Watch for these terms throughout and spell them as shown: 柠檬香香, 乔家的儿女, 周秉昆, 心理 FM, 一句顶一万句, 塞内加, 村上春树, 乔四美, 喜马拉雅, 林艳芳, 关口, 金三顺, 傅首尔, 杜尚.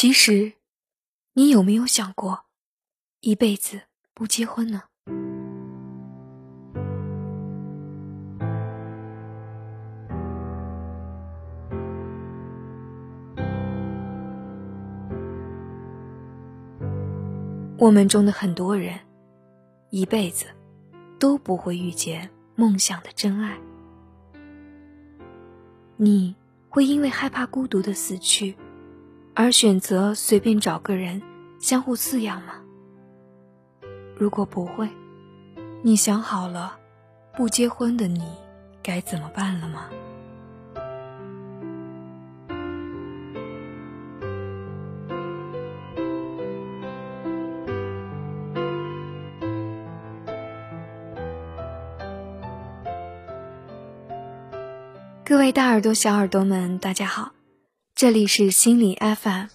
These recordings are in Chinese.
其实，你有没有想过，一辈子不结婚呢？我们中的很多人，一辈子都不会遇见梦想的真爱。你会因为害怕孤独的死去，而选择随便找个人相互饲养吗？如果不会，你想好了不结婚的你该怎么办了吗？各位大耳朵小耳朵们，大家好，这里是心理 FM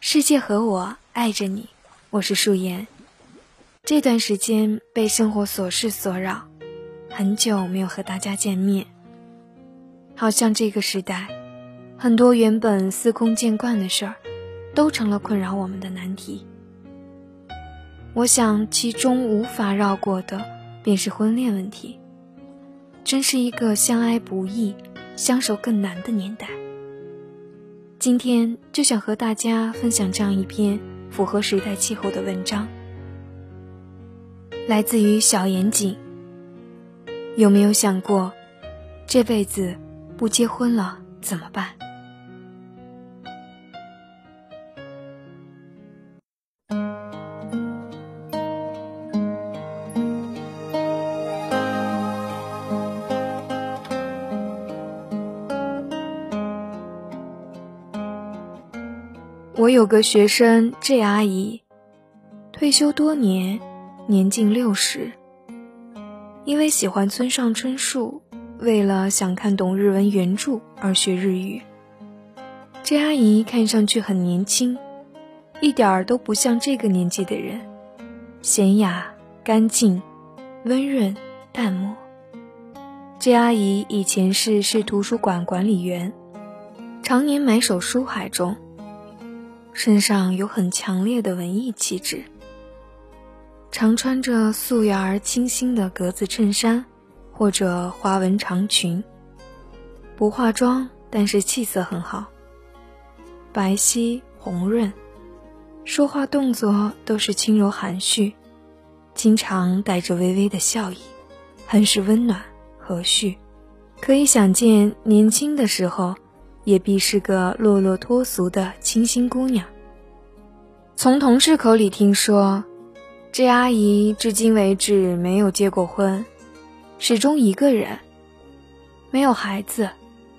世界和我爱着你，我是舒妍。这段时间被生活琐事所扰，很久没有和大家见面。好像这个时代，很多原本司空见惯的事儿，都成了困扰我们的难题。我想其中无法绕过的便是婚恋问题，真是一个相爱不易相守更难的年代。今天就想和大家分享这样一篇符合时代气候的文章，来自于小严谨。有没有想过，这辈子不结婚了怎么办？我有个学生 J 阿姨，退休多年，年近60，因为喜欢村上春树，为了想看懂日文原著而学日语。J 阿姨看上去很年轻，一点儿都不像这个年纪的人，娴雅、干净、温润、淡漠。J 阿姨以前是市图书馆管理员，常年埋首书海中，身上有很强烈的文艺气质，常穿着素雅而清新的格子衬衫或者花纹长裙，不化妆，但是气色很好，白皙红润，说话动作都是轻柔含蓄，经常带着微微的笑意，很是温暖和煦。可以想见，年轻的时候也必是个落落脱俗的清新姑娘。从同事口里听说，这阿姨至今为止没有结过婚，始终一个人，没有孩子，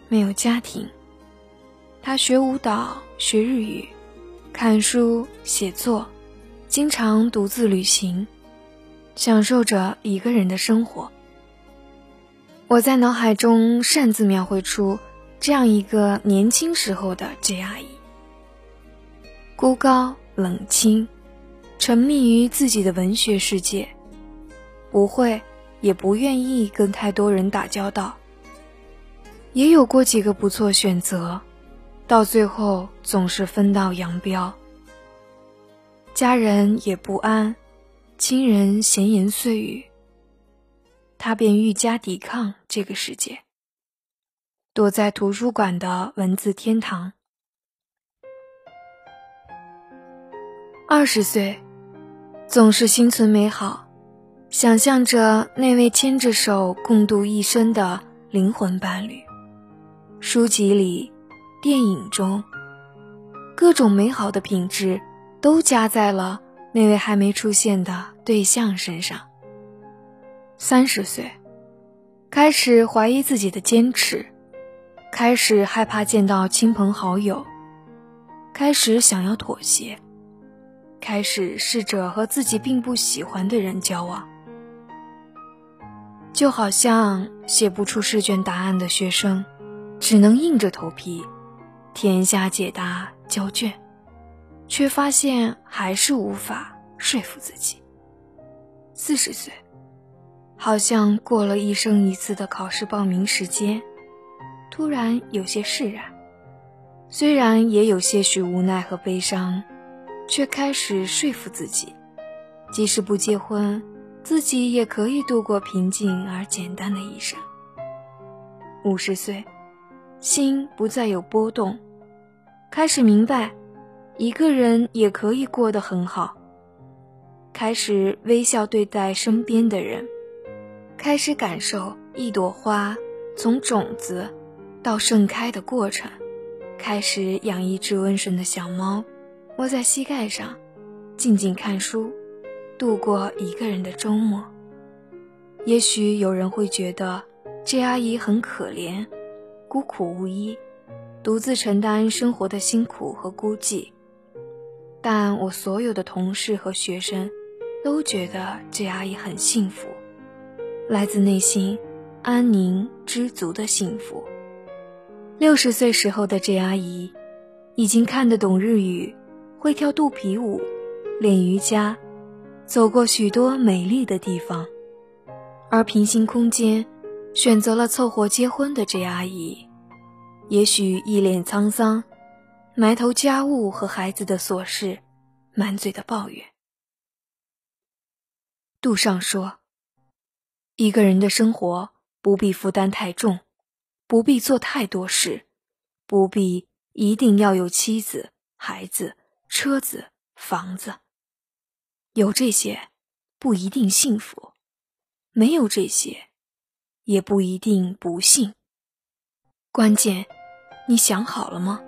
没有家庭。她学舞蹈，学日语，看书写作，经常独自旅行，享受着一个人的生活。我在脑海中擅自描绘出这样一个年轻时候的 J 阿姨，孤高冷清，沉迷于自己的文学世界，不会也不愿意跟太多人打交道。也有过几个不错选择，到最后总是分道扬镳。家人也不安，亲人闲言碎语，她便愈加抵抗这个世界，躲在图书馆的文字天堂。20岁，总是心存美好，想象着那位牵着手共度一生的灵魂伴侣。书籍里，电影中，各种美好的品质都加在了那位还没出现的对象身上。30岁，开始怀疑自己的坚持，开始害怕见到亲朋好友，开始想要妥协，开始试着和自己并不喜欢的人交往。就好像写不出试卷答案的学生，只能硬着头皮填一下解答交卷，却发现还是无法说服自己。40岁，好像过了一生一次的考试报名时间，突然有些释然，虽然也有些许无奈和悲伤，却开始说服自己，即使不结婚，自己也可以度过平静而简单的一生。50岁，心不再有波动，开始明白一个人也可以过得很好，开始微笑对待身边的人，开始感受一朵花从种子到盛开的过程，开始养一只温顺的小猫，窝在膝盖上静静看书，度过一个人的周末。也许有人会觉得这阿姨很可怜，孤苦无依，独自承担生活的辛苦和孤寂，但我所有的同事和学生都觉得这阿姨很幸福，来自内心安宁知足的幸福。60岁时候的这阿姨已经看得懂日语，会跳肚皮舞，练瑜伽，走过许多美丽的地方。而平行空间选择了凑合结婚的这阿姨，也许一脸沧桑，埋头家务和孩子的琐事，满嘴的抱怨。杜尚说，一个人的生活不必负担太重，不必做太多事，不必一定要有妻子、孩子、车子、房子。有这些不一定幸福，没有这些也不一定不幸。关键，你想好了吗？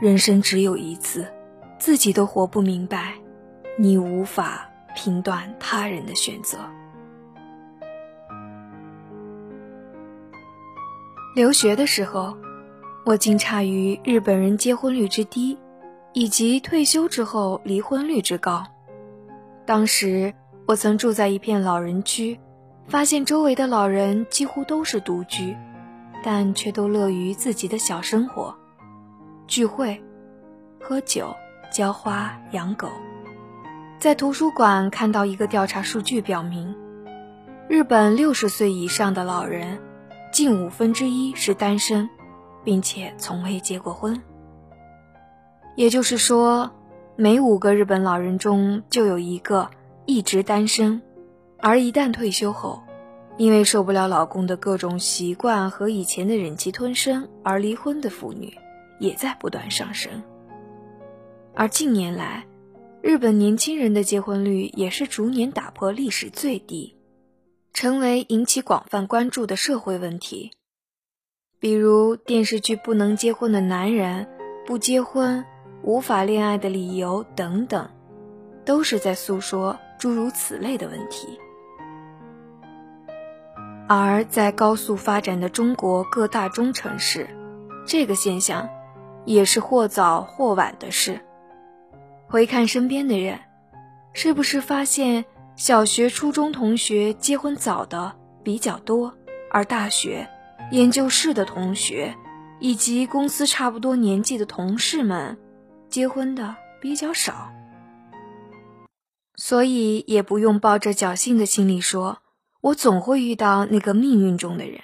人生只有一次，自己都活不明白，你无法评断他人的选择。留学的时候，我惊诧于日本人结婚率之低，以及退休之后离婚率之高。当时我曾住在一片老人区，发现周围的老人几乎都是独居，但却都乐于自己的小生活，聚会、喝酒、浇花、养狗。在图书馆看到一个调查数据表明，日本60岁以上的老人近1/5是单身，并且从未结过婚。也就是说，每5个日本老人中就有一个一直单身，而一旦退休后，因为受不了老公的各种习惯和以前的忍气吞声而离婚的妇女也在不断上升。而近年来，日本年轻人的结婚率也是逐年打破历史最低，成为引起广泛关注的社会问题。比如电视剧《不能结婚的男人》、不结婚、无法恋爱的理由等等，都是在诉说诸如此类的问题。而在高速发展的中国各大中城市，这个现象也是或早或晚的事。回看身边的人，是不是发现小学、初中同学结婚早的比较多，而大学、研究室的同学，以及公司差不多年纪的同事们，结婚的比较少。所以也不用抱着侥幸的心理说，我总会遇到那个命运中的人。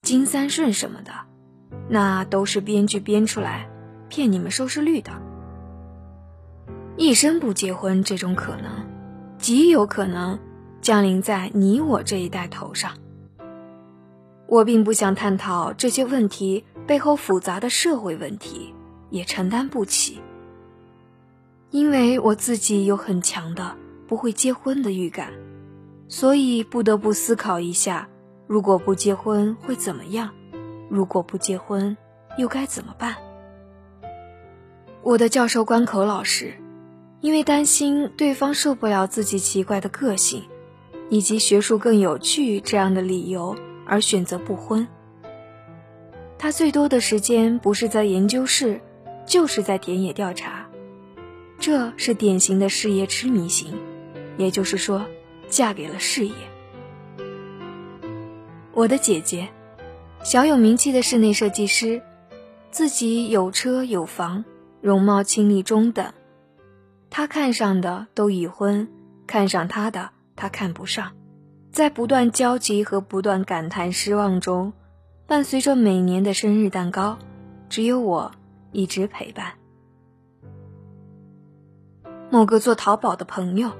金三顺什么的，那都是编剧编出来，骗你们收视率的。一生不结婚这种可能，极有可能降临在你我这一代头上。我并不想探讨这些问题背后复杂的社会问题，也承担不起，因为我自己有很强的不会结婚的预感，所以不得不思考一下，如果不结婚会怎么样，如果不结婚又该怎么办。我的教授关口老师因为担心对方受不了自己奇怪的个性，以及学术更有趣这样的理由而选择不婚。他最多的时间不是在研究室，就是在田野调查。这是典型的事业痴迷型，也就是说，嫁给了事业。我的姐姐，小有名气的室内设计师，自己有车有房，容貌清丽中等。他看上的都已婚，看上他的他看不上。在不断焦急和不断感叹失望中，伴随着每年的生日蛋糕，只有我一直陪伴。某个做淘宝的朋友，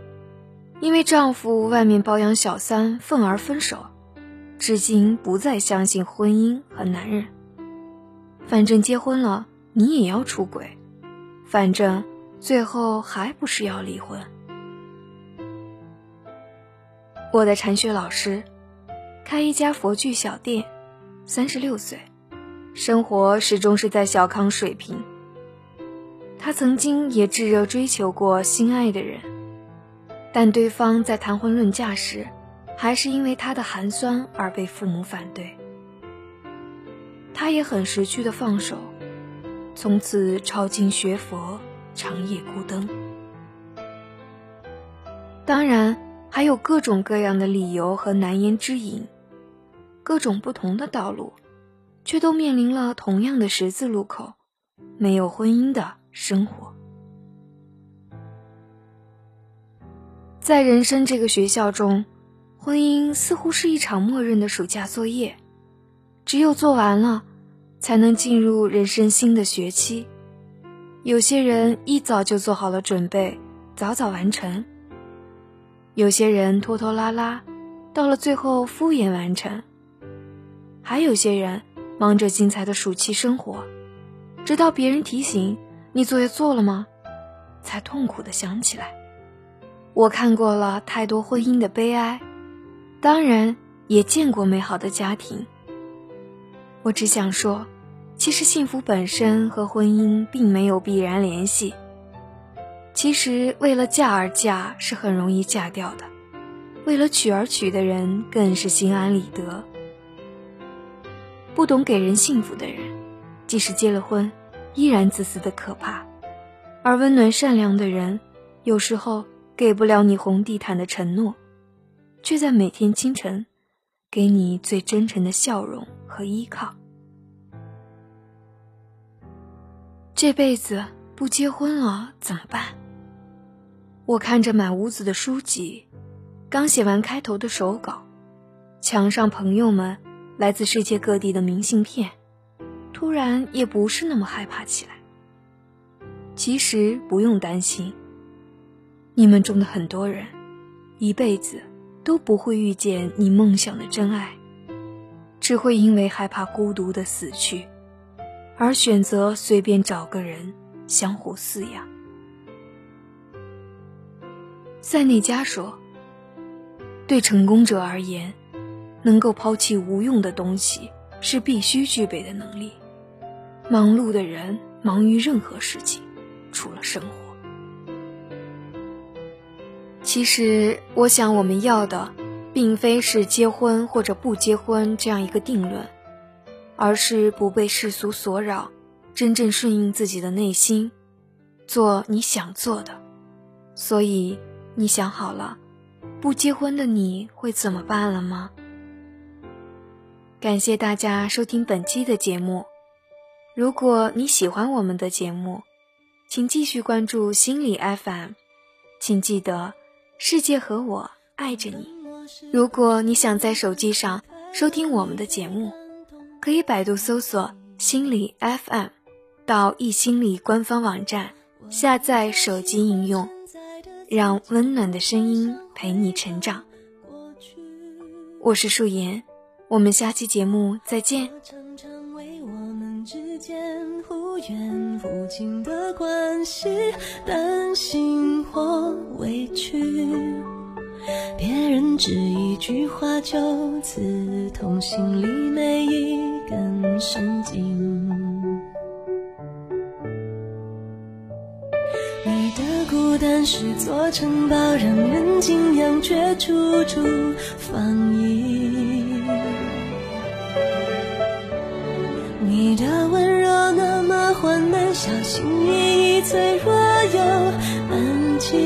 因为丈夫外面包养小三，愤而分手，至今不再相信婚姻和男人。反正结婚了，你也要出轨，反正最后还不是要离婚。我的禅学老师开一家佛具小店，36岁，生活始终是在小康水平。他曾经也炙热追求过心爱的人，但对方在谈婚论嫁时，还是因为他的寒酸而被父母反对。他也很识趣地放手，从此抄经学佛，长夜孤灯。当然还有各种各样的理由和难言之隐，各种不同的道路，却都面临了同样的十字路口，没有婚姻的生活。在人生这个学校中，婚姻似乎是一场默认的暑假作业，只有做完了才能进入人生新的学期。有些人一早就做好了准备，早早完成，有些人拖拖拉拉，到了最后敷衍完成，还有些人忙着精彩的暑期生活，直到别人提醒你作业做了吗，才痛苦地想起来。我看过了太多婚姻的悲哀，当然也见过美好的家庭。我只想说，其实幸福本身和婚姻并没有必然联系。其实为了嫁而嫁是很容易嫁掉的，为了娶而娶的人更是心安理得。不懂给人幸福的人，即使结了婚依然自私的可怕，而温暖善良的人有时候给不了你红地毯的承诺，却在每天清晨给你最真诚的笑容和依靠。这辈子不结婚了怎么办？我看着满屋子的书籍，刚写完开头的手稿，墙上朋友们来自世界各地的明信片，突然也不是那么害怕起来。其实不用担心，你们中的很多人一辈子都不会遇见你梦想的真爱，只会因为害怕孤独的死去，而选择随便找个人相互饲养。塞内加说，对成功者而言，能够抛弃无用的东西是必须具备的能力。忙碌的人忙于任何事情，除了生活。其实我想，我们要的并非是结婚或者不结婚这样一个定论，而是不被世俗所扰，真正顺应自己的内心，做你想做的。所以你想好了不结婚的你会怎么办了吗？感谢大家收听本期的节目。如果你喜欢我们的节目，请继续关注心理 FM， 请记得世界和我爱着你。如果你想在手机上收听我们的节目，可以百度搜索心理 FM， 到易心理官方网站下载手机应用，让温暖的声音陪你成长。我是树妍，我们下期节目再见。常常为我们之间忽远忽近的关系担心或委屈，别人只一句话就刺痛心里每一根神经。你的孤单是座城堡，让人敬仰却处处防疫。你的温柔那么缓慢，小心翼翼，脆弱又安静。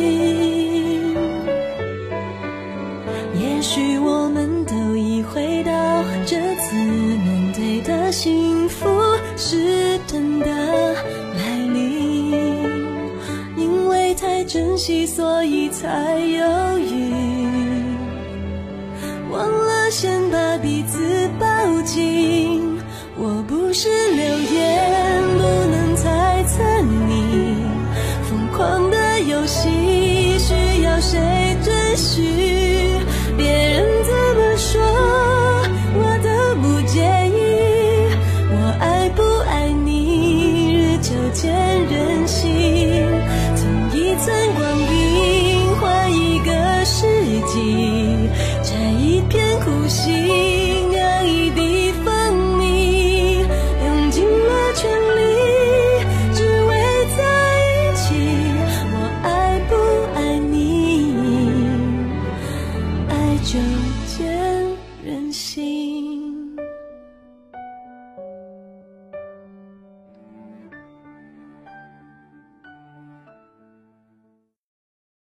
也许我们都已回到这次面对的幸福是真的来临，因为太珍惜所以才犹豫，忘了先把彼此抱紧。我不是流言。就见人心。